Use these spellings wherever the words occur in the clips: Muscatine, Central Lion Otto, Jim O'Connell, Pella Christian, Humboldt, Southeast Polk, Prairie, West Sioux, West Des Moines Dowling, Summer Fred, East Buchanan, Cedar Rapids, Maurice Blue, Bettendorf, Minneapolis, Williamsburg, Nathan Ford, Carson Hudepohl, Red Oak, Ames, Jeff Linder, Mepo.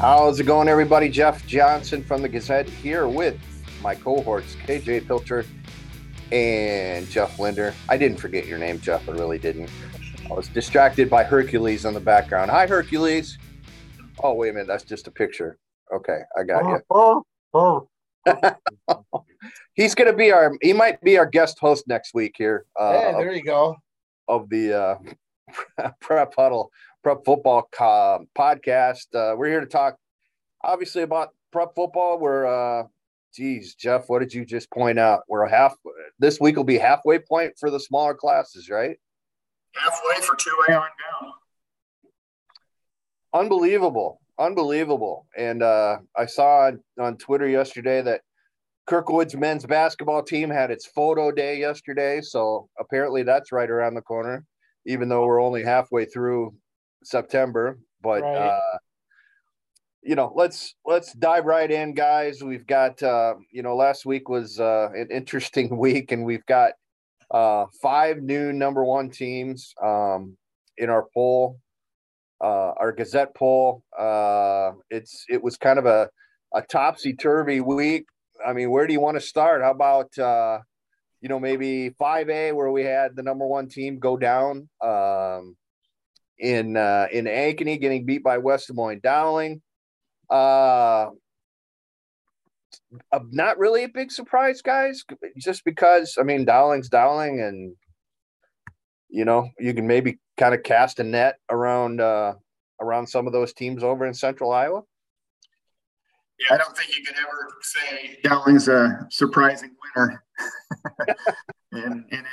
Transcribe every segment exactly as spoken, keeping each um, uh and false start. How's it going, everybody? Jeff Johnson from the Gazette here with my cohorts, K J. Pilcher and Jeff Linder. I didn't forget your name, Jeff. I really didn't. I was distracted by Hercules in the background. Hi, Hercules. Oh, wait a minute. That's just a picture. Okay, I got oh, you. Oh, oh. He's going to be our, he might be our guest host next week here. Uh, hey, there you go. Of the uh, Prep Huddle, Prep Football co- podcast. Uh, we're here to talk, obviously, about prep football. We're, uh, geez, Jeff, what did you just point out? We're a half, this week will be halfway point for the smaller classes, right? Halfway for two A on down. Unbelievable. Unbelievable. And uh, I saw on, on Twitter yesterday that Kirkwood's men's basketball team had its photo day yesterday. So apparently that's right around the corner, even though we're only halfway through September. But, right. uh, you know, let's let's dive right in, guys. We've got, uh, you know, last week was uh, an interesting week, and we've got uh, five new number one teams um, in our poll. Uh, our Gazette poll, uh, it's it was kind of a, a topsy-turvy week. I mean, where do you want to start? How about, uh, you know, maybe five A, where we had the number one team go down um, in uh, in Ankeny, getting beat by West Des Moines Dowling. Uh, not really a big surprise, guys, just because, I mean, Dowling's Dowling, and, you know, you can maybe – kind of cast a net around uh, around some of those teams over in Central Iowa? Yeah, I don't think you can ever say Dowling's a surprising winner in, in anything.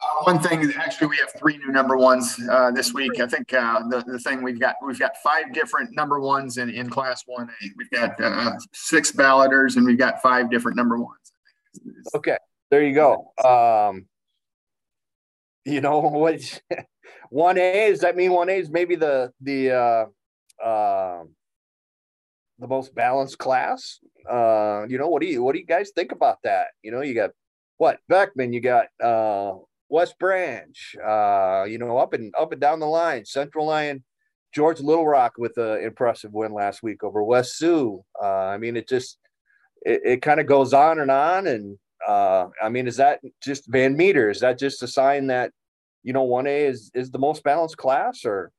Uh, one thing, actually, we have three new number ones uh, this week. I think uh, the, the thing we've got, we've got five different number ones in, in Class one A. We've got uh, six balloters, and we've got five different number ones. Okay, there you go. Um, you know, what? One A, does that mean one A is maybe the the uh, uh, the most balanced class? Uh, you know, what do you what do you guys think about that? You know, you got what Beckman, you got uh, West Branch, uh, you know, up and up and down the line. Central Lion, George Little Rock with an impressive win last week over West Sioux. Uh, I mean, it just it, it kind of goes on and on. And uh, I mean, is that just Van Meter? Is that just a sign that, you know, one A is, is the most balanced class, or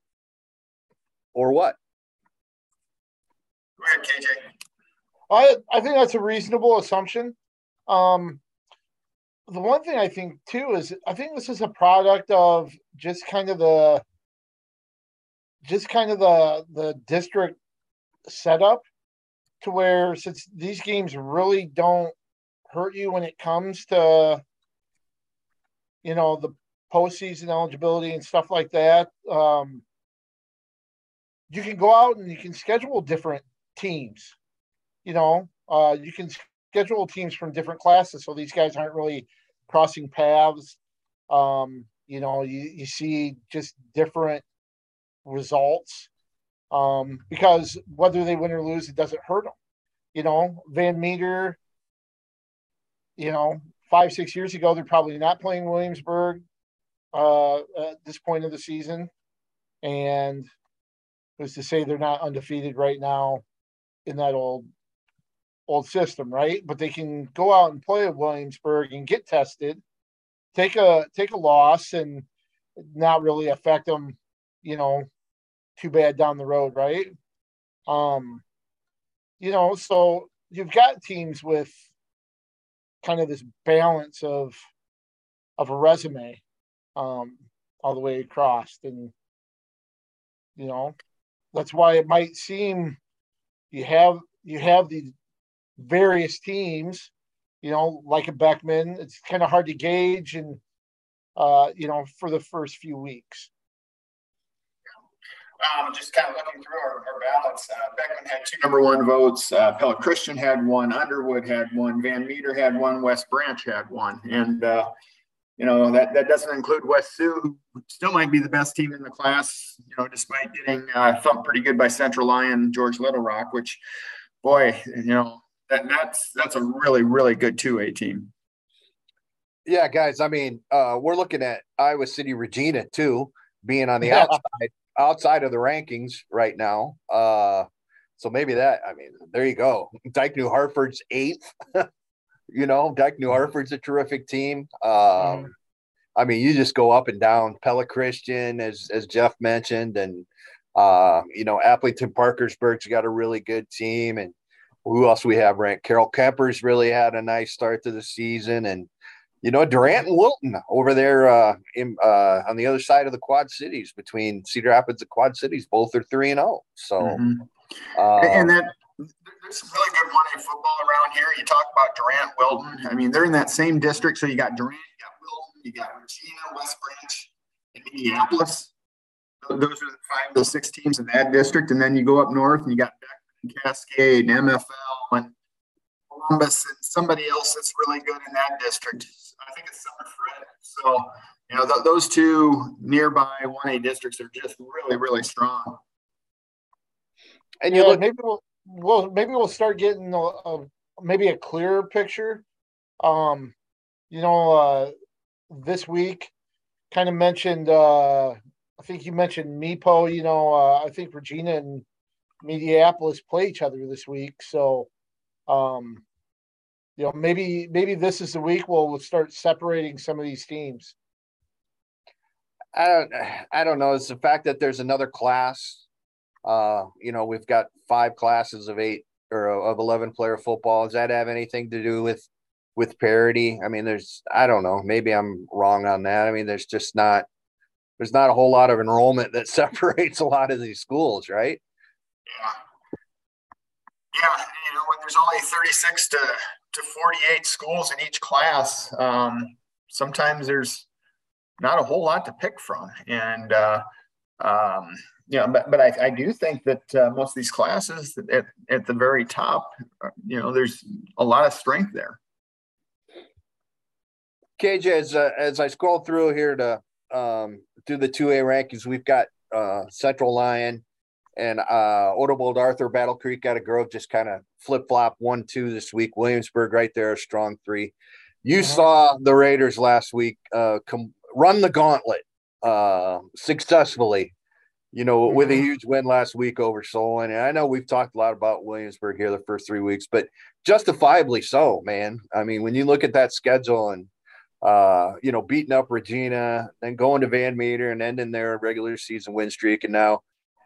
or what? Go ahead, K J. I, I think that's a reasonable assumption. Um, the one thing I think, too, is I think this is a product of just kind of the just kind of the the district setup, to where since these games really don't hurt you when it comes to, you know, the postseason eligibility and stuff like that. Um, you can go out and you can schedule different teams. You know, uh, you can schedule teams from different classes, so these guys aren't really crossing paths. Um, you know, you, you see just different results um, because whether they win or lose, it doesn't hurt them. You know, Van Meter, you know, five, six years ago, they're probably not playing Williamsburg Uh, at this point of the season, and who's to say they're not undefeated right now in that old old system, right? But they can go out and play at Williamsburg and get tested, take a take a loss, and not really affect them, you know, too bad down the road, right? Um, you know, so you've got teams with kind of this balance of of a resume um all the way across, and you know that's why it might seem you have you have these various teams, you know, like a Beckman. It's kind of hard to gauge, and uh you know for the first few weeks. Um, just kind of looking through our, our ballots. Uh, Beckman had two number one votes. Uh, Pella Christian had one. Underwood had one. Van Meter had one. West Branch had one, and. Uh, You know, that, that doesn't include West Sioux, who still might be the best team in the class, you know, despite getting uh, thumped pretty good by Central Lion, George Little Rock, which, boy, you know, that, that's that's a really, really good two A team. Yeah, guys, I mean, uh, we're looking at Iowa City Regina, too, being on the yeah. outside outside of the rankings right now. Uh, So maybe that, I mean, there you go. Dyke New Hartford's eighth. You know, Dyke New Hartford's a terrific team. Um, mm. I mean, you just go up and down. Pella Christian, as as Jeff mentioned, and, uh, you know, Appleton Parkersburg's got a really good team. And who else we have ranked? Carol Kemper's really had a nice start to the season. And, you know, Durant and Wilton over there uh, in, uh, on the other side of the Quad Cities, between Cedar Rapids and Quad Cities, both are three and oh. So, mm-hmm. uh, and that there's some really good one A football around here. You talk about Durant, Wilton. I mean, they're in that same district. So you got Durant, you got Wilton, you got Regina, West Branch, and Minneapolis. Those are the five, those six teams in that district. And then you go up north and you got Beckman, Cascade, and M F L, and Columbus, and somebody else that's really good in that district. I think it's Summer Fred. So, you know, th- those two nearby one A districts are just really, really strong. And you yeah, look, maybe we'll, we'll maybe we'll start getting a, a maybe a clearer picture. Um, you know, uh, this week, kind of mentioned. Uh, I think you mentioned Meepo. You know, uh, I think Regina and Minneapolis play each other this week. So, um, you know, maybe maybe this is the week we'll, we'll start separating some of these teams. I don't. I don't know. It's the fact that there's another class. Uh, you know, we've got five classes of eight or of eleven player football. Does that have anything to do with, with parity? I mean, there's, I don't know, maybe I'm wrong on that. I mean, there's just not, there's not a whole lot of enrollment that separates a lot of these schools, right? Yeah. Yeah. You know, when there's only thirty-six to, to forty-eight schools in each class, um, sometimes there's not a whole lot to pick from. And, uh, um, you know, but, but I, I do think that uh, most of these classes at, at the very top, you know, there's a lot of strength there. K J, as, uh, as I scroll through here to um, do the two A rankings, we've got uh, Central Lion and uh, Ottobold Arthur, Battle Creek out of Grove, just kind of flip-flop one two this week. Williamsburg right there, a strong three. You mm-hmm. saw the Raiders last week uh, com- run the gauntlet uh, successfully. You know, with a huge win last week over Solon. And I know we've talked a lot about Williamsburg here the first three weeks, but justifiably so, man. I mean, when you look at that schedule and, uh, you know, beating up Regina, then going to Van Meter and ending their regular season win streak, and now,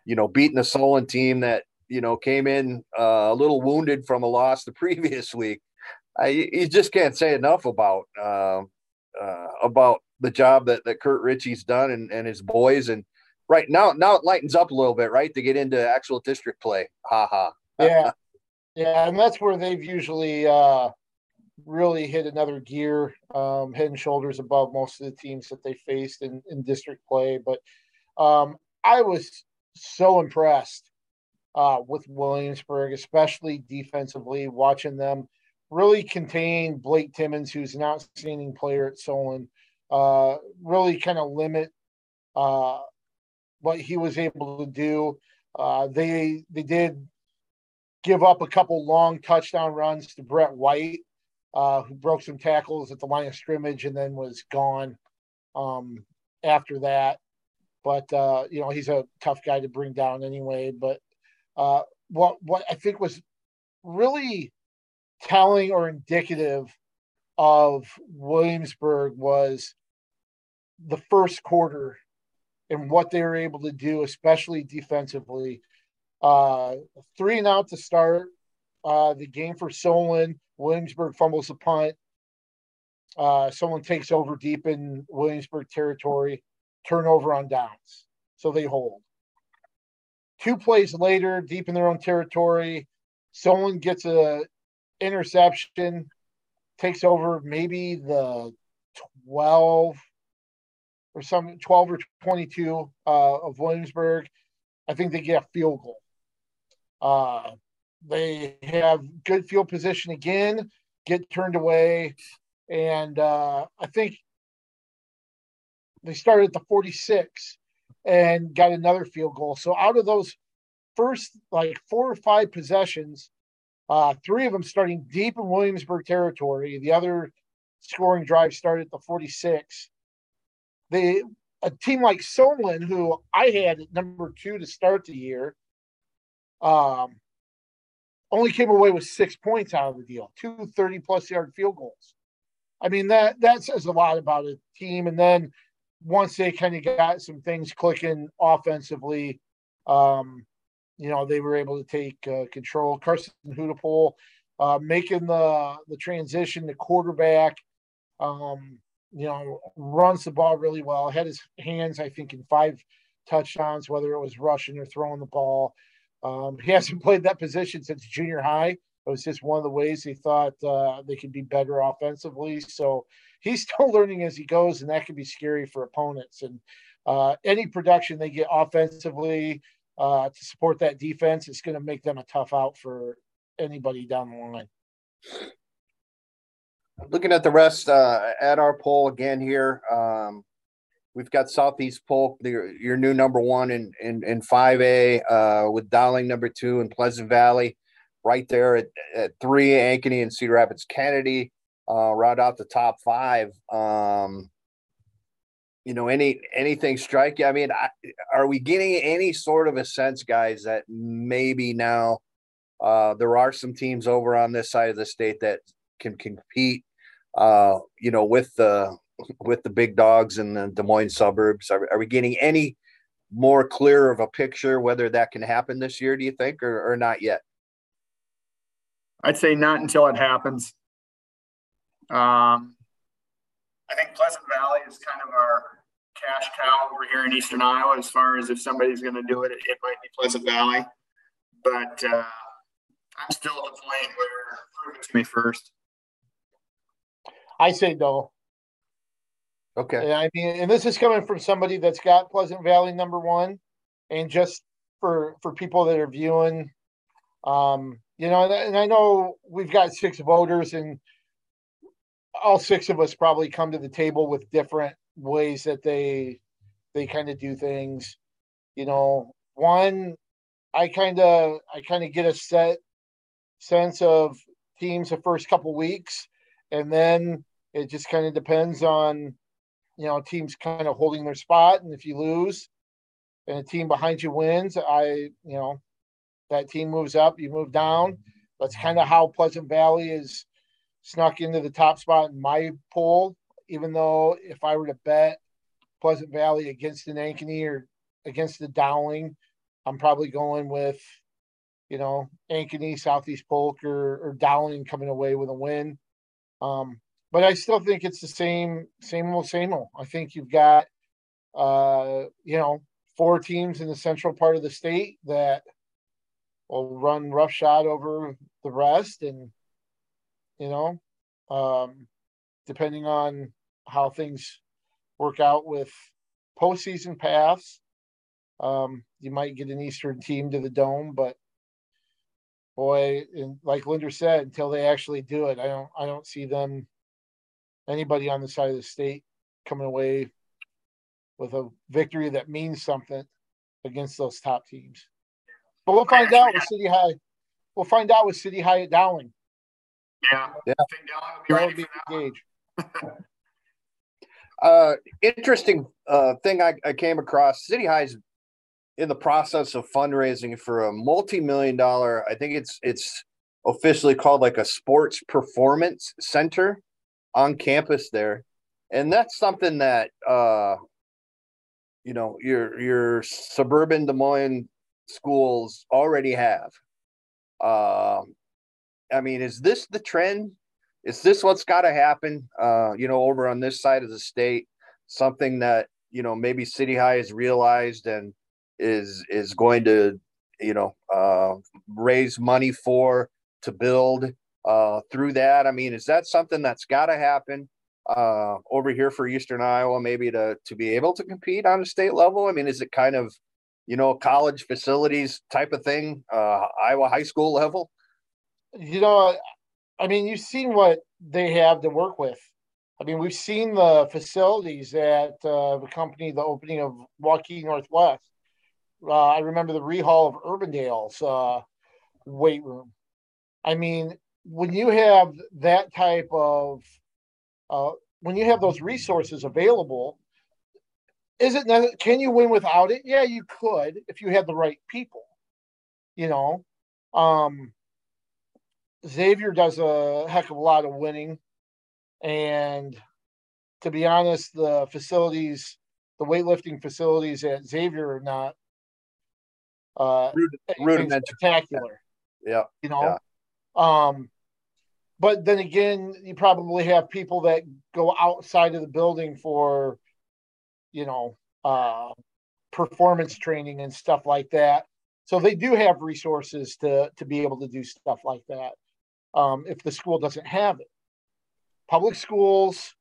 you know, beating the Solon team that, you know, came in uh, a little wounded from a loss the previous week. I, you just can't say enough about uh, uh, about the job that, that Kurt Ritchie's done and, and his boys. And right now, now it lightens up a little bit, right? To get into actual district play, ha ha. Yeah, yeah, and that's where they've usually uh, really hit another gear, um, head and shoulders above most of the teams that they faced in, in district play. But um, I was so impressed uh, with Williamsburg, especially defensively, watching them really contain Blake Timmons, who's an outstanding player at Solon, uh, really kind of limit. Uh, what he was able to do. Uh, they they did give up a couple long touchdown runs to Brett White, uh, who broke some tackles at the line of scrimmage and then was gone um, after that. But, uh, you know, he's a tough guy to bring down anyway. But uh, what what I think was really telling or indicative of Williamsburg was the first quarter and what they were able to do, especially defensively. Uh, three and out to start uh, the game for Solon. Williamsburg fumbles the punt. Uh, Solon takes over deep in Williamsburg territory. Turnover on downs. So they hold. Two plays later, deep in their own territory, Solon gets an interception, takes over maybe the twelve or some twelve or twenty-two uh, of Williamsburg. I think they get a field goal. Uh, they have good field position again, get turned away. And uh, I think they started at the forty-six and got another field goal. So out of those first like four or five possessions, uh, three of them starting deep in Williamsburg territory. The other scoring drive started at the forty-six. They, a team like Solon, who I had at number two to start the year, um, only came away with six points out of the deal, two thirty-plus yard field goals. I mean, that that says a lot about a team. And then once they kind of got some things clicking offensively, um, you know, they were able to take uh, control. Carson Hudepohl uh, making the the transition to quarterback, um, you know, runs the ball really well. Had his hands, I think, in five touchdowns, whether it was rushing or throwing the ball. Um, he hasn't played that position since junior high. It was just one of the ways they thought uh, they could be better offensively. So he's still learning as he goes, and that can be scary for opponents. And uh, any production they get offensively uh, to support that defense is going to make them a tough out for anybody down the line. Looking at the rest, uh, at our poll again here, um, we've got Southeast Polk, the, your new number one in, in, in five A, uh, with Dowling number two and Pleasant Valley right there at, at three, Ankeny and Cedar Rapids Kennedy, uh, round out the top five. Um, you know, any anything strike you? I mean, I, are we getting any sort of a sense, guys, that maybe now uh, there are some teams over on this side of the state that can compete, uh, you know, with the with the big dogs in the Des Moines suburbs? Are, are we getting any more clear of a picture whether that can happen this year, do you think, or, or not yet? I'd say not until it happens. Um, I think Pleasant Valley is kind of our cash cow over here in Eastern Iowa. As far as if somebody's going to do it, it, it might be Pleasant Valley. But uh, I'm still at the point where prove it to me first. I say no. Okay. I mean, and this is coming from somebody that's got Pleasant Valley number one, and just for for people that are viewing, um, you know, and I know we've got six voters, and all six of us probably come to the table with different ways that they they kind of do things. You know, one, I kind of I kind of get a set sense of teams the first couple weeks, and then it just kind of depends on, you know, teams kind of holding their spot. And if you lose, and a team behind you wins, I you know. That team moves up, you move down. That's kind of how Pleasant Valley is snuck into the top spot in my poll, even though if I were to bet Pleasant Valley against an Ankeny or against the Dowling, I'm probably going with, you know, Ankeny, Southeast Polk, or, or Dowling coming away with a win. Um, but I still think it's the same, same old, same old. I think you've got, uh, you know, four teams in the central part of the state that will run roughshod over the rest, and you know, um, depending on how things work out with postseason paths, um, you might get an Eastern team to the dome. But boy, and like Linder said, until they actually do it, I don't, I don't see them, anybody on the side of the state, coming away with a victory that means something against those top teams. But we'll find out with City High. We'll find out with City High at Dowling. Yeah. yeah. I think Dowling will be ready for that one. uh, interesting uh, thing I, I came across. City High's in the process of fundraising for a multi-million dollar, I think it's it's officially called like a sports performance center on campus there. And that's something that, uh, you know, your your suburban Des Moines schools already have. Um, I mean, is this the trend? Is this what's got to happen? Uh, you know, over on this side of the state, something that, you know, maybe City High has realized and is is going to, you know, uh, raise money for to build uh, through that. I mean, is that something that's got to happen uh, over here for Eastern Iowa, maybe to to be able to compete on a state level? I mean, is it kind of, you know, college facilities type of thing, uh, Iowa high school level? You know, I mean, you've seen what they have to work with. I mean, we've seen the facilities that uh, accompany the opening of Waukee Northwest. Uh, I remember the rehaul of Urbandale's uh, weight room. I mean, when you have that type of, uh, when you have those resources available, Is it can you win without it? Yeah, you could if you had the right people, you know. Um, Xavier does a heck of a lot of winning. And to be honest, the facilities, the weightlifting facilities at Xavier are not uh, rudimentary. Spectacular. Yeah. You know? Yeah. Um, but then again, you probably have people that go outside of the building for, you know, uh, performance training and stuff like that. So they do have resources to, to be able to do stuff like that um, if the school doesn't have it. Public schools,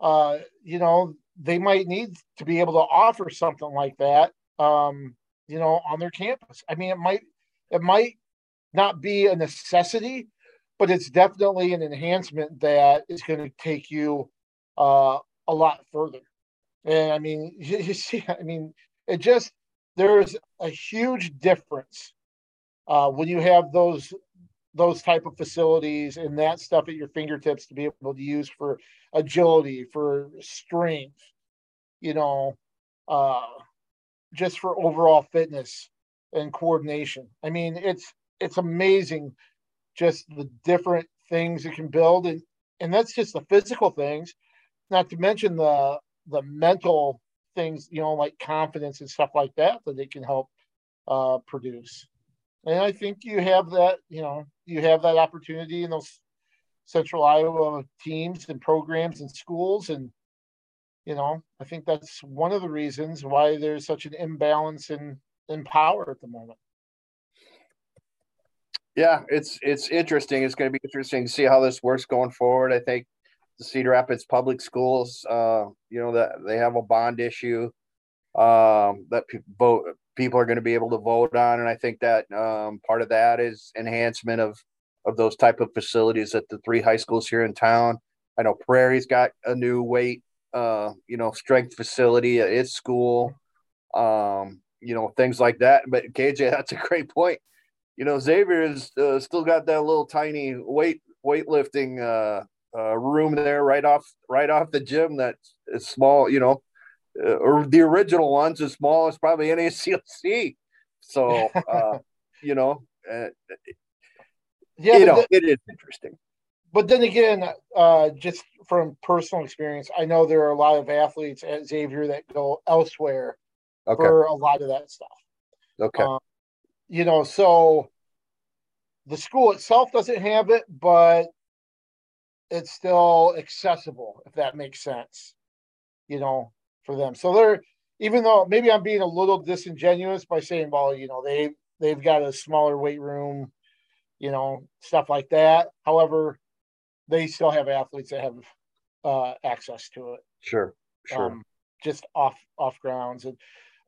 uh, you know, they might need to be able to offer something like that, um, you know, on their campus. I mean, it might it might not be a necessity, but it's definitely an enhancement that is going to take you uh, a lot further. And I mean, you, you see, I mean, it just, there's a huge difference uh, when you have those those type of facilities and that stuff at your fingertips to be able to use for agility, for strength, you know, uh, just for overall fitness and coordination. I mean, it's it's amazing just the different things you can build, and and that's just the physical things, not to mention the the mental things, you know, like confidence and stuff like that, that they can help uh, produce. And I think you have that, you know, you have that opportunity in those Central Iowa teams and programs and schools. And, you know, I think that's one of the reasons why there's such an imbalance in, in power at the moment. Yeah, it's, it's interesting. It's going to be interesting to see how this works going forward. I think the Cedar Rapids Public Schools, uh, you know, that they have a bond issue um, that people vote, people are going to be able to vote on, and I think that um, part of that is enhancement of of those type of facilities at the three high schools here in town. I know Prairie's got a new weight, uh, you know, strength facility at its school, um, you know, things like that. But K J, that's a great point. You know, Xavier's uh, still got that little tiny weight weightlifting. Uh, Uh, room there right off right off the gym that is small, you know, uh, or the original one's as small as probably any C L C. So, uh, you know, uh, yeah, you know then, it is interesting. But then again, uh, just from personal experience, I know there are a lot of athletes at Xavier that go elsewhere okay. for a lot of that stuff. Okay. Um, you know, so the school itself doesn't have it, but it's still accessible, if that makes sense, you know, for them. So they're, even though maybe I'm being a little disingenuous by saying, well, you know, they, they've got a smaller weight room, you know, stuff like that. However, they still have athletes that have uh, access to it. Sure. Sure. Um, just off, off grounds. And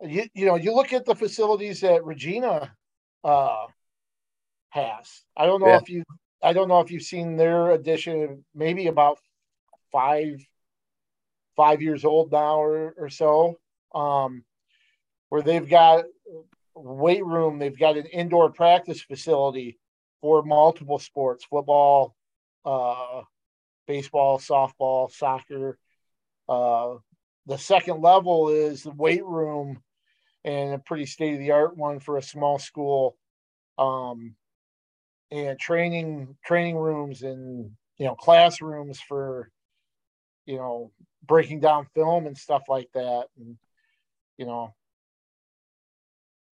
you, you know, you look at the facilities that Regina uh, has, I don't know yeah. if you, I don't know if you've seen their addition, maybe about five, five years old now or, or so, um, where they've got weight room. They've got an indoor practice facility for multiple sports, football, uh, baseball, softball, soccer. Uh, the second level is the weight room and a pretty state-of-the-art one for a small school. Um, and training training rooms and, you know, classrooms for, you know, breaking down film and stuff like that. And, you know,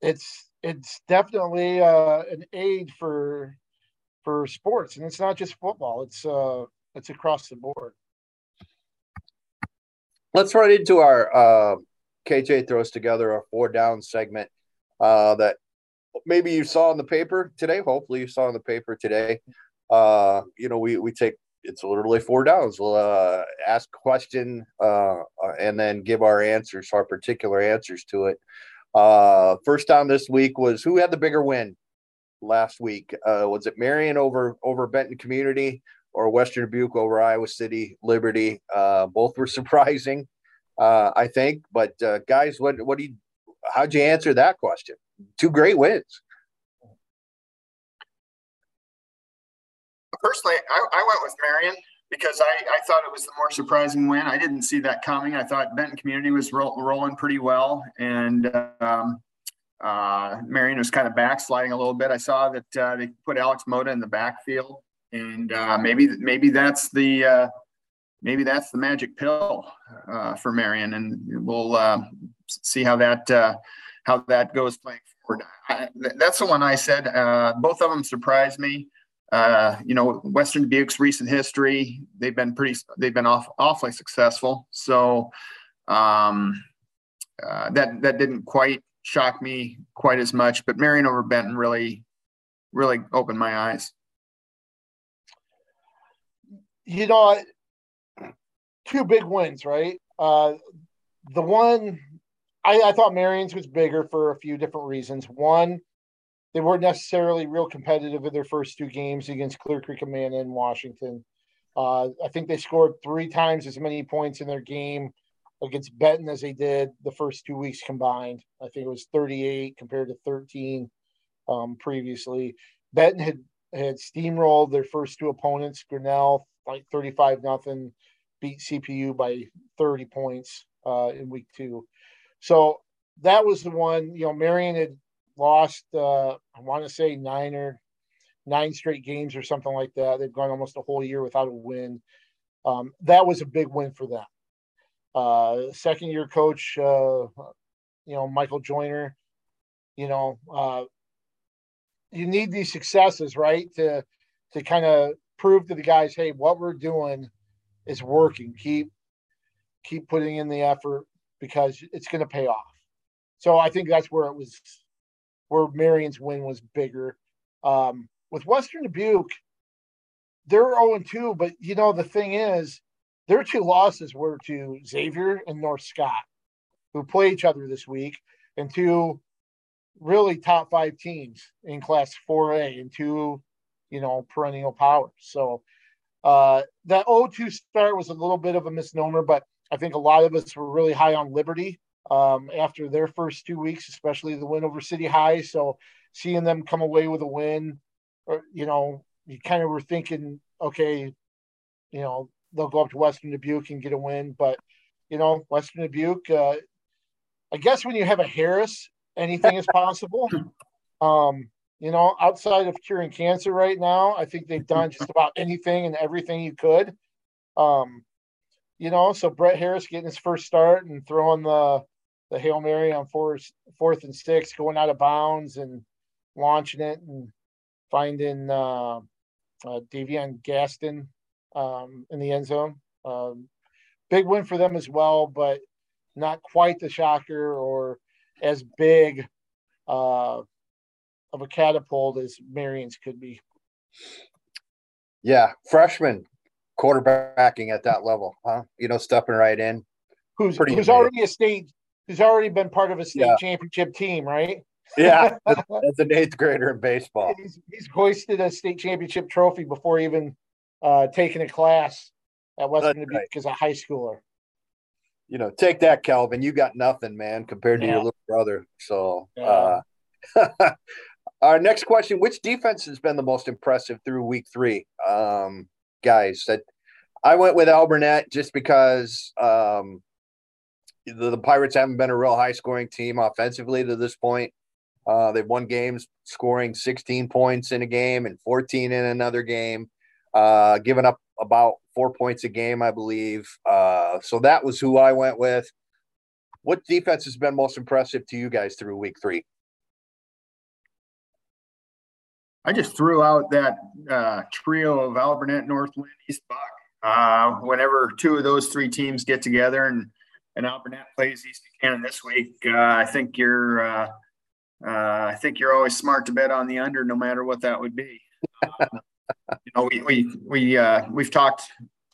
it's it's definitely uh, an aid for for sports. And it's not just football. It's uh it's across the board. Let's run into our uh, K J throws together a four down segment uh, that maybe you saw in the paper today. Hopefully you saw in the paper today. Uh, you know, we, we take, it's literally four downs. We'll uh, ask a question uh, and then give our answers, our particular answers to it. Uh, first down this week was who had the bigger win last week? Uh, was it Marion over, over Benton Community or Western Dubuque over Iowa City Liberty? Uh, both were surprising, uh, I think, but uh, guys, what, what do you, how'd you answer that question? Two great wins. Personally, I, I went with Marion because I, I thought it was the more surprising win. I didn't see that coming. I thought Benton Community was roll, rolling pretty well, and um, uh, Marion was kind of backsliding a little bit. I saw that uh, they put Alex Moda in the backfield, And uh, maybe maybe that's the uh, maybe that's the magic pill uh, for Marion, and we'll uh, see how that uh, how that goes playing forward. I, that's the one I said. Uh, both of them surprised me. Uh, you know, Western Dubuque's recent history, they've been pretty they've been off, awfully successful. So um, uh, that that didn't quite shock me quite as much. But Marion over Benton really really opened my eyes. You know, two big wins, right? Uh, the one, I, I thought Marion's was bigger for a few different reasons. One, they weren't necessarily real competitive in their first two games against Clear Creek, Amana, and Washington. Uh, I think they scored three times as many points in their game against Benton as they did the first two weeks combined. I think it was thirty-eight compared to thirteen um, previously. Benton had, had steamrolled their first two opponents, Grinnell, like thirty-five nothing, beat C P U by thirty points uh, in week two. So that was the one, you know, Marion had lost, uh, I want to say nine or nine straight games or something like that. They've gone almost a whole year without a win. Um, that was a big win for them. Uh, second year coach, uh, you know, Michael Joyner, you know, uh, you need these successes, right? To, to kind of prove to the guys, hey, what we're doing is working. Keep keep putting in the effort because it's going to pay off. So I think that's where it was, where Marion's win was bigger. Um, with Western Dubuque, they're oh and two, but, you know, the thing is, their two losses were to Xavier and North Scott, who play each other this week, and two really top five teams in Class four A and two, you know, perennial power. So uh, that oh two start was a little bit of a misnomer, but I think a lot of us were really high on Liberty um, after their first two weeks, especially the win over City High. So seeing them come away with a win, or, you know, you kind of were thinking, okay, you know, they'll go up to Western Dubuque and get a win. But, you know, Western Dubuque, uh, I guess when you have a Harris, anything is possible. Um, You know, outside of curing cancer right now, I think they've done just about anything and everything you could. Um, you know, so Brett Harris getting his first start and throwing the the Hail Mary on four, fourth and six, going out of bounds and launching it and finding uh, uh, Davion Gaston um, in the end zone. Um, big win for them as well, but not quite the shocker or as big uh, – of a catapult as Marion's could be. Yeah, freshman quarterbacking at that level, huh? You know, stepping right in. Who's Pretty who's amazing. already a state? Who's already been part of a state yeah. championship team, right? Yeah, that's, that's an eighth grader in baseball. He's, he's hoisted a state championship trophy before even uh, taking a class at Western Dubuque right. as a high schooler. You know, take that, Calvin. You got nothing, man, compared yeah. to your little brother. So. Yeah. Uh, Our next question, which defense has been the most impressive through week three? Um, guys, that I went with Alburnett just because um, the, the Pirates haven't been a real high-scoring team offensively to this point. Uh, they've won games scoring sixteen points in a game and fourteen in another game, uh, giving up about four points a game, I believe. Uh, so that was who I went with. What defense has been most impressive to you guys through week three? I just threw out that uh, trio of Alburnett, Northland, East Buck. Uh, whenever two of those three teams get together and, and Alburnett plays East Buchanan this week, uh, I think you're uh, uh, I think you're always smart to bet on the under, no matter what that would be. Um, you know, we we we uh, we've talked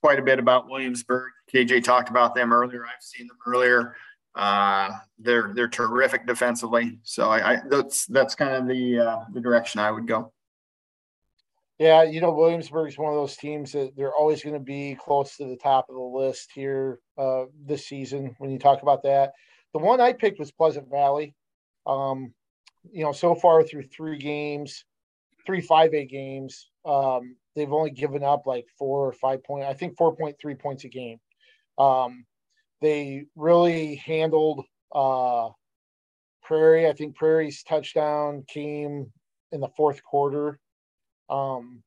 quite a bit about Williamsburg. K J talked about them earlier. I've seen them earlier. Uh, they're they're terrific defensively. So I, I that's that's kind of the uh, the direction I would go. Yeah, you know, Williamsburg's one of those teams that they're always going to be close to the top of the list here uh, this season when you talk about that. The one I picked was Pleasant Valley. Um, you know, so far through three games, three five A games, um, they've only given up like four or five points, I think four point three points a game. Um, they really handled uh, Prairie. I think Prairie's touchdown came in the fourth quarter. Um,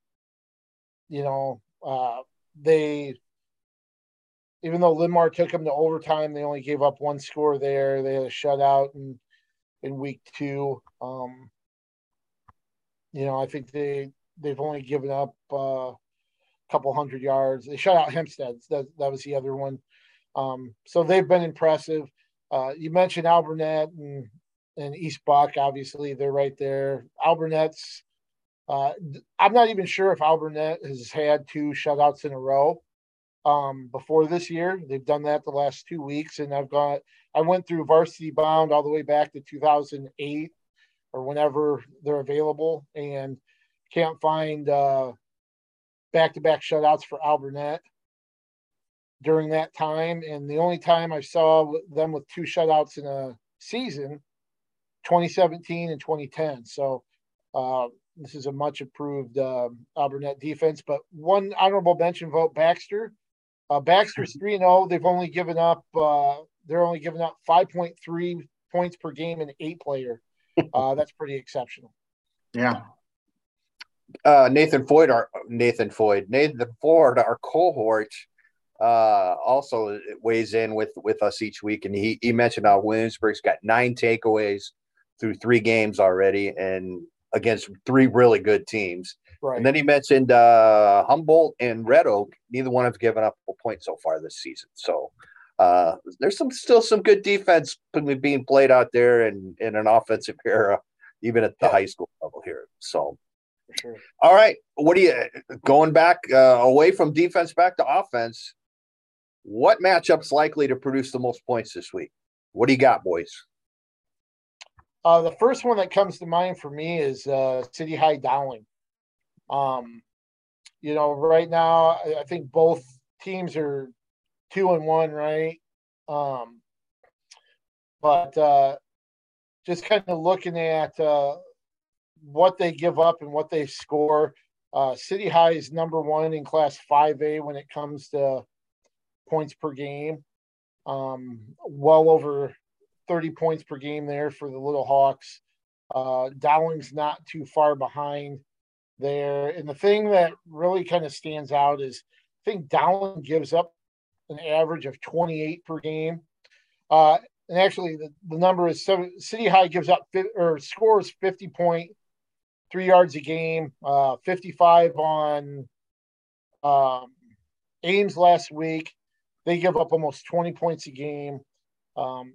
you know, uh, they, even though Linn-Mar took them to overtime, they only gave up one score there. They had a shutout in, in week two. Um, you know, I think they, they've only given up uh, a couple hundred yards. They shut out Hempstead. That, that was the other one. Um, so they've been impressive. Uh, you mentioned Alburnett and, and East Buck, obviously they're right there. Alburnett's, uh, I'm not even sure if Alburnett has had two shutouts in a row um, before this year. They've done that the last two weeks. And I've got, I went through Varsity Bound all the way back to two thousand eight or whenever they're available, and can't find uh, back-to-back shutouts for Alburnett during that time. And the only time I saw them with two shutouts in a season, twenty seventeen and twenty ten. So uh, this is a much improved uh, Alburnett defense. But one honorable mention vote, Baxter. Uh, Baxter's three and oh. They've only given up uh, they're only giving up five point three points per game in eight player. Uh, that's pretty exceptional. Yeah. Uh, Nathan Floyd, our Nathan Floyd, Nathan Ford, our cohort, uh, also weighs in with, with us each week. And he, he mentioned how Williamsburg's got nine takeaways through three games already and against three really good teams. Right. And then he mentioned uh, Humboldt and Red Oak. Neither one have given up a point so far this season. So uh, there's some still some good defense being played out there in, in an offensive era, even at the yeah. high school level here. So. Sure. All right. What do you going back uh, away from defense back to offense? What matchup's likely to produce the most points this week? What do you got, boys? Uh, the first one that comes to mind for me is uh, City High Dowling. Um, you know, right now I think both teams are two and one, right? Um, but uh, just kind of looking at. Uh, what they give up and what they score. Uh, City High is number one in Class five A when it comes to points per game. Um, well over thirty points per game there for the Little Hawks. Uh, Dowling's not too far behind there. And the thing that really kind of stands out is I think Dowling gives up an average of twenty-eight per game. Uh, and actually the, the number is seven, City High gives up or scores fifty point three yards a game, uh, fifty-five on um, Ames last week. They give up almost twenty points a game. Um,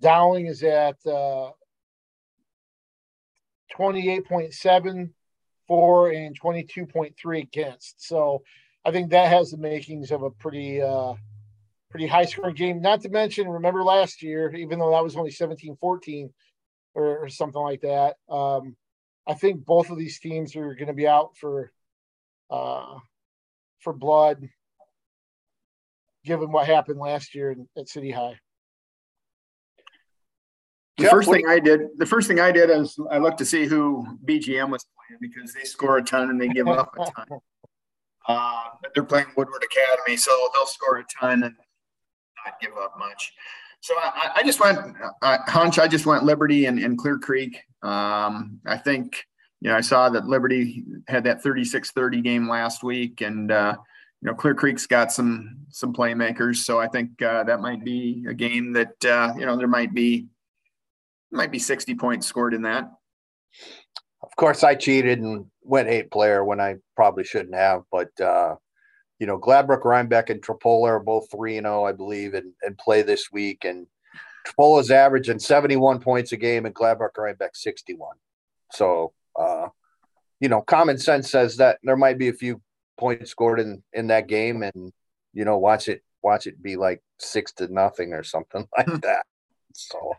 Dowling is at uh, twenty-eight point seven for and twenty-two point three against. So I think that has the makings of a pretty uh, pretty high-scoring game. Not to mention, remember last year, even though that was only seventeen fourteen, Or, or something like that. Um, I think both of these teams are going to be out for uh, for blood, given what happened last year in, at City High. The yep. first thing I did, the first thing I did is I looked to see who B G M was playing because they score a ton and they give up a ton. Uh, but they're playing Woodward Academy, so they'll score a ton and not give up much. So I, I just went, uh, Hunch, I just went Liberty and, and Clear Creek. Um, I think, you know, I saw that Liberty had that thirty-six thirty game last week, and, uh, you know, Clear Creek's got some some playmakers. So I think uh, that might be a game that, uh, you know, there might be might be sixty points scored in that. Of course, I cheated and went eight player when I probably shouldn't have, but uh... – you know, Gladbrook Reinbeck and Tripoli are both three and oh, I believe, and, and play this week. And Tripoli's averaging seventy-one points a game and Gladbrook Reinbeck sixty-one. So, uh, you know, common sense says that there might be a few points scored in, in that game, and, you know, watch it watch it be like six to nothing or something like that. So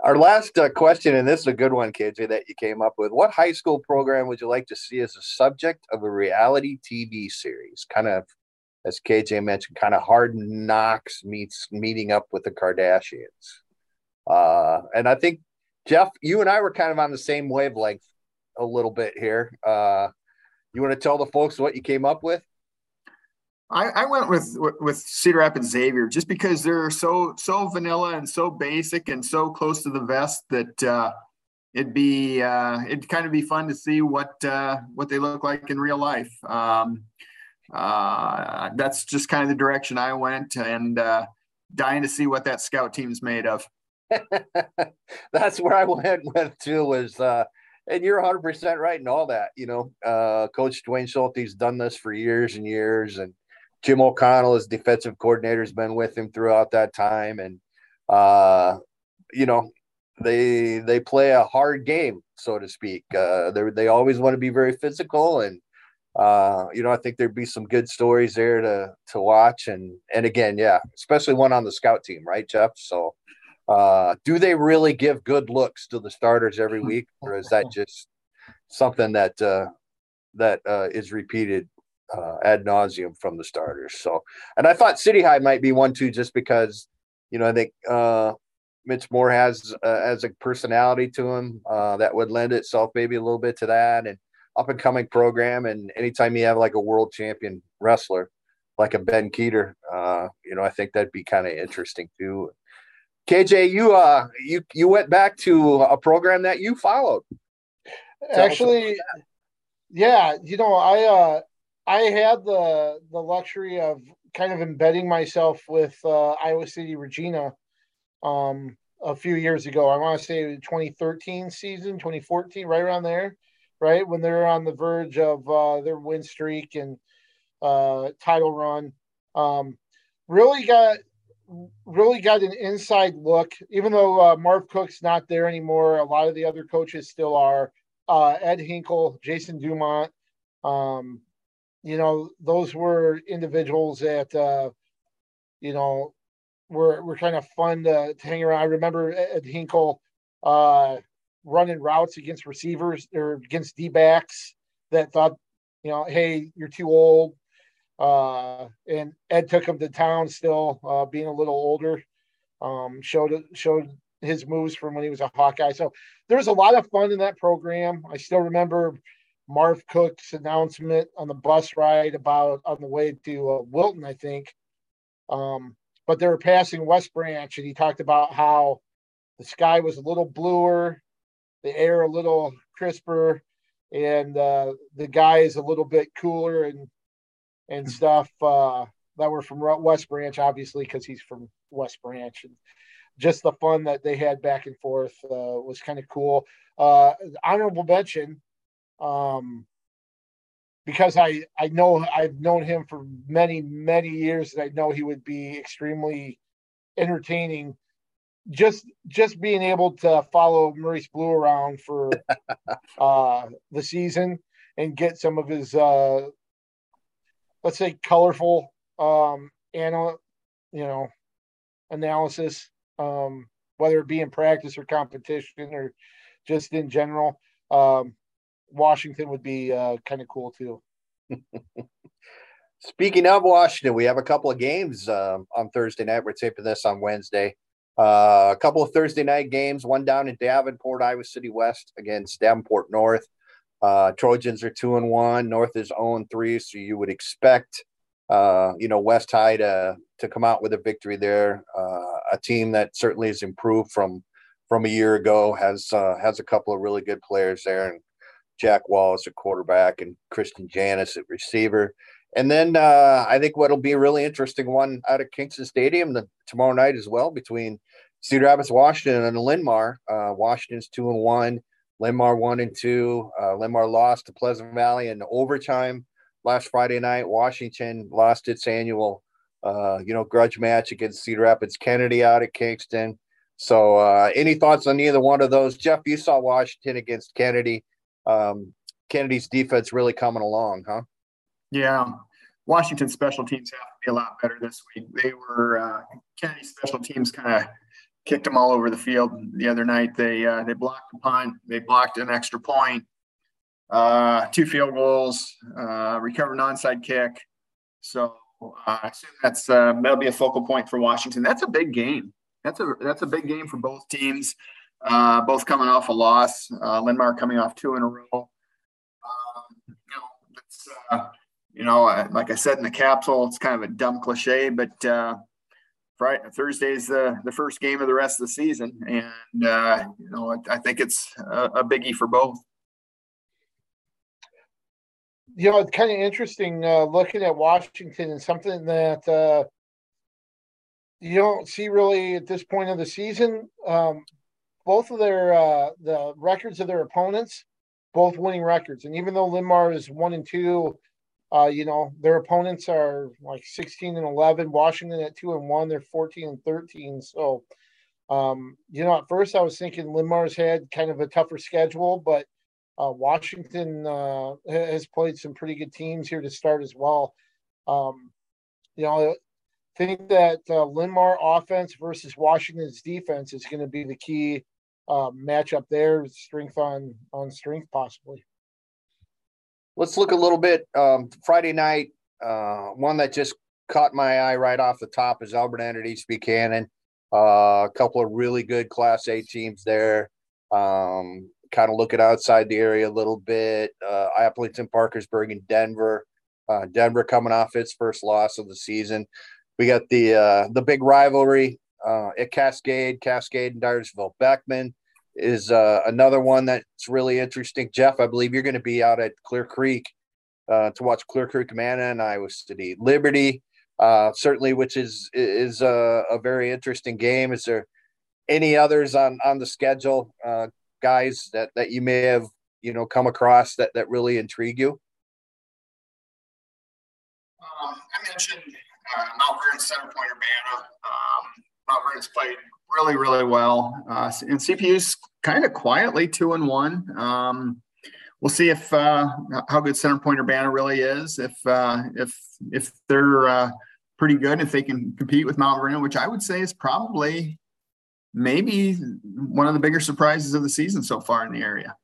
our last uh, question, and this is a good one, K J, that you came up with. What high school program would you like to see as a subject of a reality T V series? Kind of, as K J mentioned, kind of Hard Knocks meets meeting up with the Kardashians. Uh, and I think, Jeff, you and I were kind of on the same wavelength a little bit here. Uh, you want to tell the folks what you came up with? I, I went with with Cedar Rapids Xavier just because they're so so vanilla and so basic and so close to the vest that uh, it'd be uh, it'd kind of be fun to see what uh, what they look like in real life. Um, uh, that's just kind of the direction I went, and uh, dying to see what that scout team's made of. That's where I went with too. Was uh, and you're one hundred percent right in all that. You know, uh, Coach Dwayne Schulte's done this for years and years, and Jim O'Connell, as defensive coordinator, has been with him throughout that time, and uh, you know. They they play a hard game, so to speak. Uh, they they always want to be very physical, and uh, you know, I think there'd be some good stories there to to watch. And and again, yeah, especially one on the scout team, right, Jeff? So, uh, do they really give good looks to the starters every week, or is that just something that uh, that uh, is repeated uh, ad nauseum from the starters? So, and I thought City High might be one too, just because you know I think. Uh, Mitch Moore has uh, as a personality to him uh, that would lend itself maybe a little bit to that, and up and coming program. And anytime you have like a world champion wrestler, like a Ben Keeter, uh, you know, I think that'd be kind of interesting too. K J, you, uh, you, you went back to a program that you followed. Tell Actually. Yeah. You know, I, uh, I had the, the luxury of kind of embedding myself with uh, Iowa City Regina. Um, a few years ago, I want to say the twenty thirteen season, twenty fourteen, right around there, right when they're on the verge of uh, their win streak and uh, title run. Um, really got really got an inside look. Even though uh, Marv Cook's not there anymore, a lot of the other coaches still are. Uh, Ed Hinkle, Jason Dumont, um, you know, those were individuals that uh, you know. We're, we're kind of fun to, to hang around. I remember Ed Hinkle uh, running routes against receivers or against D-backs that thought, you know, hey, you're too old. Uh, and Ed took him to town still, uh, being a little older, um, showed showed his moves from when he was a Hawkeye. So there was a lot of fun in that program. I still remember Marv Cook's announcement on the bus ride about on the way to uh, Wilton, I think. Um But they were passing West Branch, and he talked about how the sky was a little bluer, the air a little crisper, and uh, the guys a little bit cooler and and stuff uh, that were from West Branch, obviously, because he's from West Branch. And just the fun that they had back and forth uh, was kind of cool. Uh, honorable mention, um, because I, I know I've known him for many, many years, and I know he would be extremely entertaining. Just just being able to follow Maurice Blue around for uh, the season and get some of his, uh, let's say, colorful um, anal- you know, analysis, um, whether it be in practice or competition or just in general. Um, Washington would be uh, kind of cool too. Speaking of Washington, we have a couple of games uh, on Thursday night. We're taping this on Wednesday. Uh, a couple of Thursday night games, one down in Davenport, Iowa City West against Davenport North. Uh, Trojans are two and one. North is oh and three, so you would expect uh, you know, West High to, to come out with a victory there. Uh, a team that certainly has improved from from a year ago, has uh, has a couple of really good players there, and Jack Wallace at quarterback and Christian Janis at receiver. And then uh, I think what'll be a really interesting one out of Kingston Stadium the, tomorrow night as well, between Cedar Rapids, Washington, and Linn-Mar. Uh, Washington's two and one, Linn-Mar one and two. Uh, Linn-Mar lost to Pleasant Valley in overtime last Friday night. Washington lost its annual, uh, you know, grudge match against Cedar Rapids Kennedy out at Kingston. So uh, any thoughts on either one of those? Jeff, you saw Washington against Kennedy. Um, Kennedy's defense really coming along, huh? Yeah. Washington special teams have to be a lot better this week. They were uh, – Kennedy's special teams kind of kicked them all over the field the other night. They uh, they blocked a punt. They blocked an extra point, uh, two field goals, uh, recovered an onside kick. So uh, I assume that's uh, that'll be a focal point for Washington. That's a big game. That's a that's a big game for both teams. Uh, both coming off a loss, uh, Linn-Mar coming off two in a row. Um, you know, it's, uh, you know, like I said in the capsule, it's kind of a dumb cliche, but uh, Friday, Thursday's the, the first game of the rest of the season. And, uh, you know, I, I think it's a, a biggie for both. You know, it's kind of interesting uh, looking at Washington, and something that uh, you don't see really at this point of the season. Um, both of their uh, the records of their opponents, both winning records. And even though Linn-Mar is one and two, Uh, you know, their opponents are like sixteen and eleven, Washington at two and one, they're fourteen and thirteen. So, um, you know, at first I was thinking Linn-Mar's had kind of a tougher schedule, but uh, Washington uh, has played some pretty good teams here to start as well. Um, you know, I think that uh, Linn-Mar offense versus Washington's defense is going to be the key uh, matchup there, strength on, on strength possibly. Let's look a little bit. Um, Friday night, uh, one that just caught my eye right off the top is Alburnett at East Buchanan. Uh, a couple of really good Class A teams there. Um, kind of looking outside the area a little bit. Uh, Appleton, Parkersburg, and Denver. Uh, Denver coming off its first loss of the season. We got the uh, the big rivalry uh, at Cascade. Cascade and Dyersville. Beckman is uh, another one that's really interesting. Jeff, I believe you're going to be out at Clear Creek uh, to watch Clear Creek Manna and Iowa City. Liberty, uh, certainly, which is is a, a very interesting game. Is there any others on, on the schedule, uh, guys, that, that you may have, you know, come across that, that really intrigue you? Um, I mentioned uh, Mount Vernon's center pointer Manna. Um, Mount Vernon's played really, really well. Uh, and C P U's kind of quietly two and one. Um, we'll see if uh, how good center pointer Banner really is. If uh, if if they're uh, pretty good, if they can compete with Mount Vernon, which I would say is probably maybe one of the bigger surprises of the season so far in the area.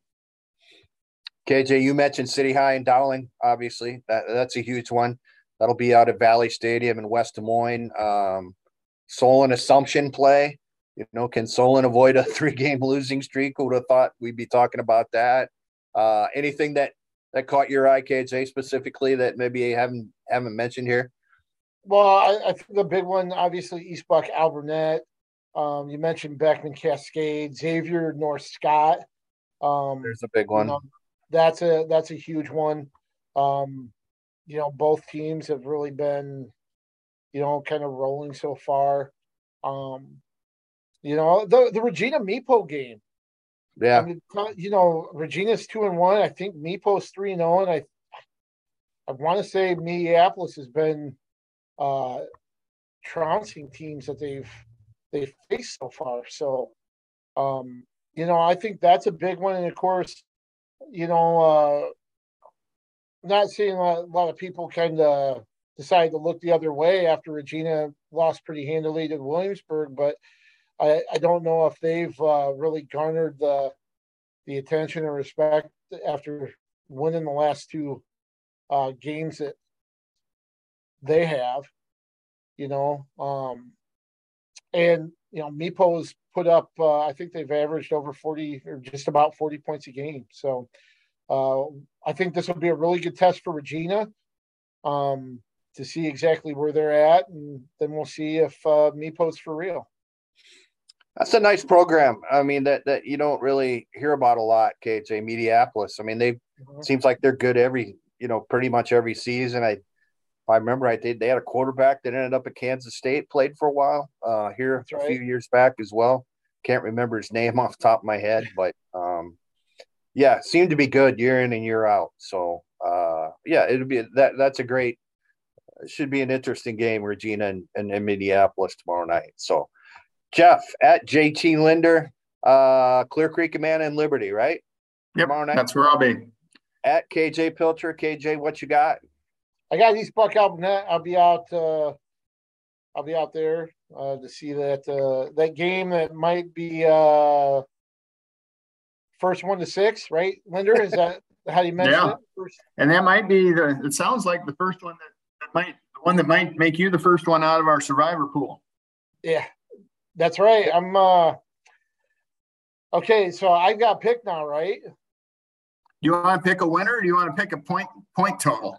K J, you mentioned City High and Dowling. Obviously, that, that's a huge one. That'll be out at Valley Stadium in West Des Moines. Um, Solon Assumption play. You know, can Solon avoid a three-game losing streak? Who would have thought we'd be talking about that? Uh, anything that, that caught your eye, K J, specifically that maybe you haven't haven't mentioned here? Well, I, I think the big one, obviously, East Buck, Alburnett. Um, you mentioned Beckman, Cascade, Xavier, North Scott. Um, There's a big one. You know, that's a that's a huge one. Um, you know, both teams have really been, you know, kind of rolling so far. Um, You know, the, the Regina Meepo game. Yeah. I mean, you know, Regina's two and one. I think Meepo's three and oh, and I I want to say Minneapolis has been uh, trouncing teams that they've they've faced so far. So um, you know, I think that's a big one. And of course, you know, uh, not seeing a lot, a lot of people kind of decide to look the other way after Regina lost pretty handily to Williamsburg, but I, I don't know if they've uh, really garnered the the attention and respect after winning the last two uh, games that they have, you know. Um, and, you know, Meepo's put up, uh, I think they've averaged over forty or just about forty points a game. So uh, I think this will be a really good test for Regina um, to see exactly where they're at. And then we'll see if uh, Meepo's for real. That's a nice program. I mean, that, that you don't really hear about a lot, K J, Minneapolis. I mean, they mm-hmm. seems like they're good every, you know, pretty much every season. I, if I remember right, they, they had a quarterback that ended up at Kansas State, played for a while uh, here That's a right. few years back as well. Can't remember his name off the top of my head, but um, yeah, seemed to be good year in and year out. So uh, yeah, it'll be that. That's a great, should be an interesting game, Regina and, and, and Minneapolis tomorrow night. So. Jeff, at J T Linder, uh, Clear Creek, Amanda, and Liberty, right? Yep, tomorrow night. That's where I'll be. At K J Pilcher. K J, what you got? I got East Buck Alburnett. I'll be out uh, I'll be out there uh, to see that uh, that game that might be uh, first one to six, right, Linder? Is that how you mentioned yeah. it? First? And that might be the – it sounds like the first one that, that might – the one that might make you the first one out of our survivor pool. Yeah. That's right. I'm uh, okay. So I got picked now, right? You want to pick a winner, or do you want to pick a point point total?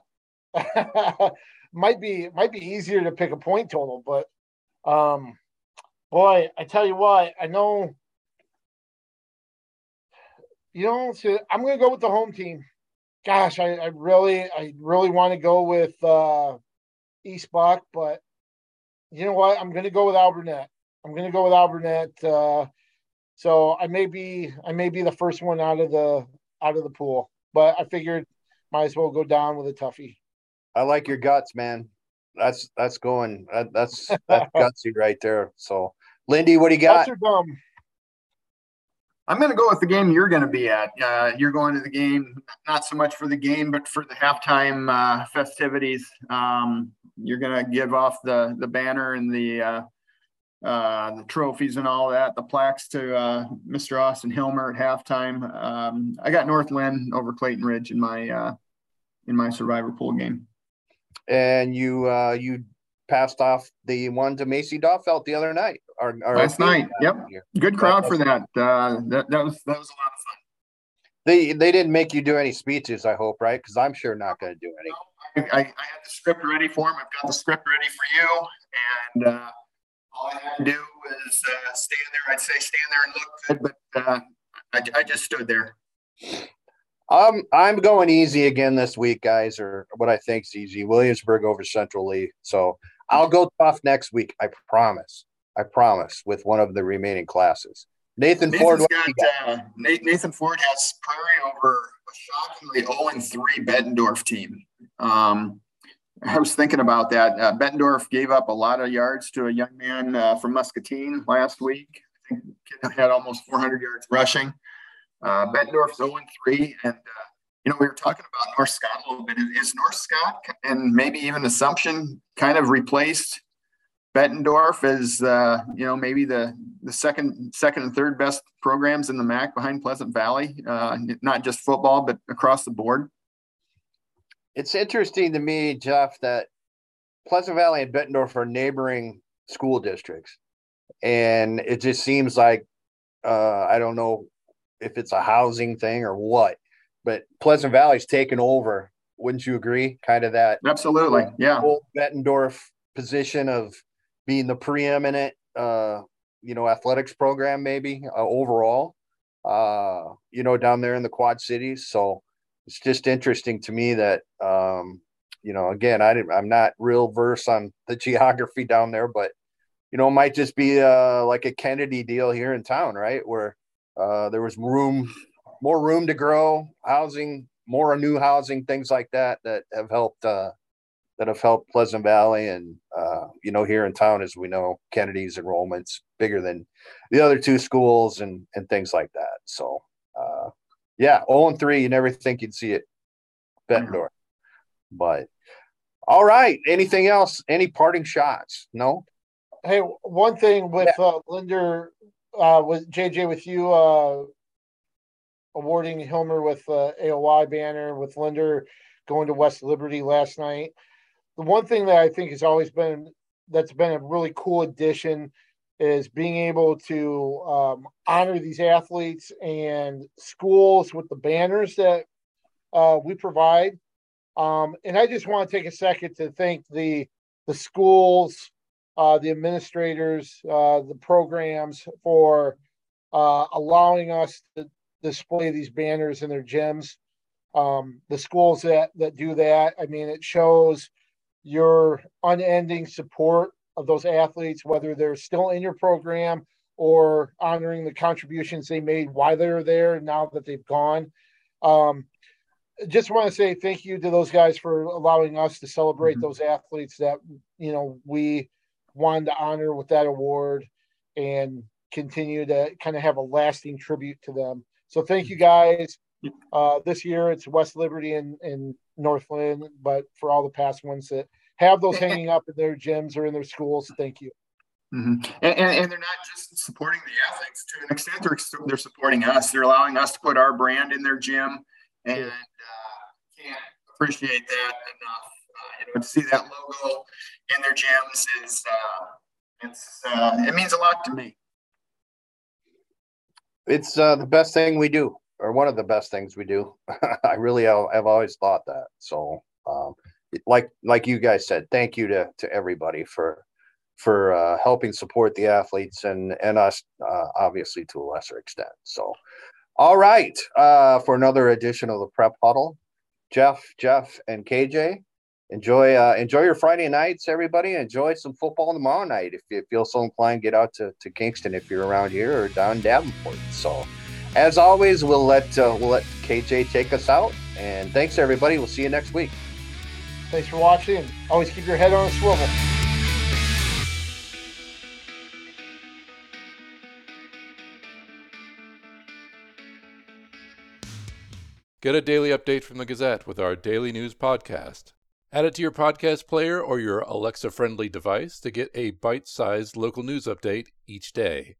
might be might be easier to pick a point total, but um, boy, I tell you what, I know, you know, so I'm going to go with the home team. Gosh, I, I really, I really want to go with uh, East Buck, but you know what? I'm going to go with Alburnett. I'm going to go with Alburnett. Uh, so I may be, I may be the first one out of the, out of the pool, but I figured might as well go down with a toughie. I like your guts, man. That's, that's going, that, that's, that's gutsy right there. So Lindy, what do you got? I'm going to go with the game you're going to be at. Uh, you're going to the game, not so much for the game, but for the halftime uh, festivities. Um, you're going to give off the the banner and the uh, uh, the trophies and all that, the plaques to uh, Mister Austin Hilmer at halftime. Um, I got Northland over Clayton Ridge in my uh, in my survivor pool game. And you uh, you passed off the one to Macy Daufelt the other night. Our, our last night, yep. Here. Good crowd that, for that. Uh, that that was that was a lot of fun. They they didn't make you do any speeches, I hope, right? Because I'm sure not going to do any. I, I, I had the script ready for him. I've got the script ready for you, and uh, all I had to do was uh, stand there. I'd say stand there and look good, but uh, I I just stood there. Um, I'm going easy again this week, guys, or what I think's easy. Williamsburg over Central Lee. So I'll go tough next week. I promise. I promise, with one of the remaining classes. Nathan Nathan's Ford. Got, uh, Nathan Ford has Prairie over a shockingly oh and three Bettendorf team. Um, I was thinking about that. Uh, Bettendorf gave up a lot of yards to a young man uh, from Muscatine last week. I think the kid had almost four hundred yards rushing. Uh, Bettendorf's oh and three. And, uh, you know, we were talking about North Scott a little bit. Is North Scott and maybe even Assumption kind of replaced Bettendorf is, uh, you know, maybe the, the second second and third best programs in the M A C behind Pleasant Valley, uh, not just football, but across the board. It's interesting to me, Jeff, that Pleasant Valley and Bettendorf are neighboring school districts. And it just seems like, uh, I don't know if it's a housing thing or what, but Pleasant Valley's taken over. Wouldn't you agree? Kind of that. Absolutely. Old, yeah. Old Bettendorf position of being the preeminent, uh, you know, athletics program, maybe uh, overall, uh, you know, down there in the Quad Cities. So it's just interesting to me that, um, you know, again, I didn't, I'm not real versed on the geography down there, but, you know, it might just be uh, like a Kennedy deal here in town, right? Where uh, there was room, more room to grow, housing, more new housing, things like that, that have helped uh, that have helped Pleasant Valley and, uh, you know, here in town, as we know, Kennedy's enrollment's bigger than the other two schools and and things like that. So, uh, yeah, oh and three, you never think you'd see it, Bettendorf. But, all right, anything else? Any parting shots? No? Hey, one thing with yeah. uh, Linder, uh, with J J, with you uh, awarding Hilmer with uh, A O I banner, with Linder going to West Liberty last night. The one thing that I think has always been that's been a really cool addition is being able to um, honor these athletes and schools with the banners that uh, we provide. Um, and I just want to take a second to thank the the schools, uh, the administrators, uh, the programs for uh, allowing us to display these banners in their gyms. Um, the schools that that do that, I mean, it shows your unending support of those athletes, whether they're still in your program or honoring the contributions they made while they were there and now that they've gone. Um, just want to say thank you to those guys for allowing us to celebrate mm-hmm. those athletes that, you know, we wanted to honor with that award and continue to kind of have a lasting tribute to them. So thank you guys. Uh, this year it's West Liberty and, and Northland, but for all the past ones that have those hanging up in their gyms or in their schools, thank you. Mm-hmm. And, and, and they're not just supporting the athletes. To an extent, they're, they're supporting us. They're allowing us to put our brand in their gym, and uh, can't appreciate that enough. Uh, you know, to see that logo in their gyms is uh, it's uh, it means a lot to me. It's uh, the best thing we do. Or one of the best things we do. I really, I've always thought that. So, um, like, like you guys said, thank you to, to everybody for, for uh, helping support the athletes and, and us, uh, obviously, to a lesser extent. So, all right, uh, for another edition of the Prep Huddle, Jeff, Jeff, and K J, enjoy uh, enjoy your Friday nights, everybody. Enjoy some football tomorrow night. If you feel so inclined, get out to, to Kingston if you're around here or down Davenport. So, as always, we'll let uh, we'll let K J take us out. And thanks, everybody. We'll see you next week. Thanks for watching. And always keep your head on a swivel. Get a daily update from the Gazette with our daily news podcast. Add it to your podcast player or your Alexa-friendly device to get a bite-sized local news update each day.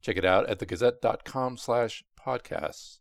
Check it out at thegazette.com slash podcasts.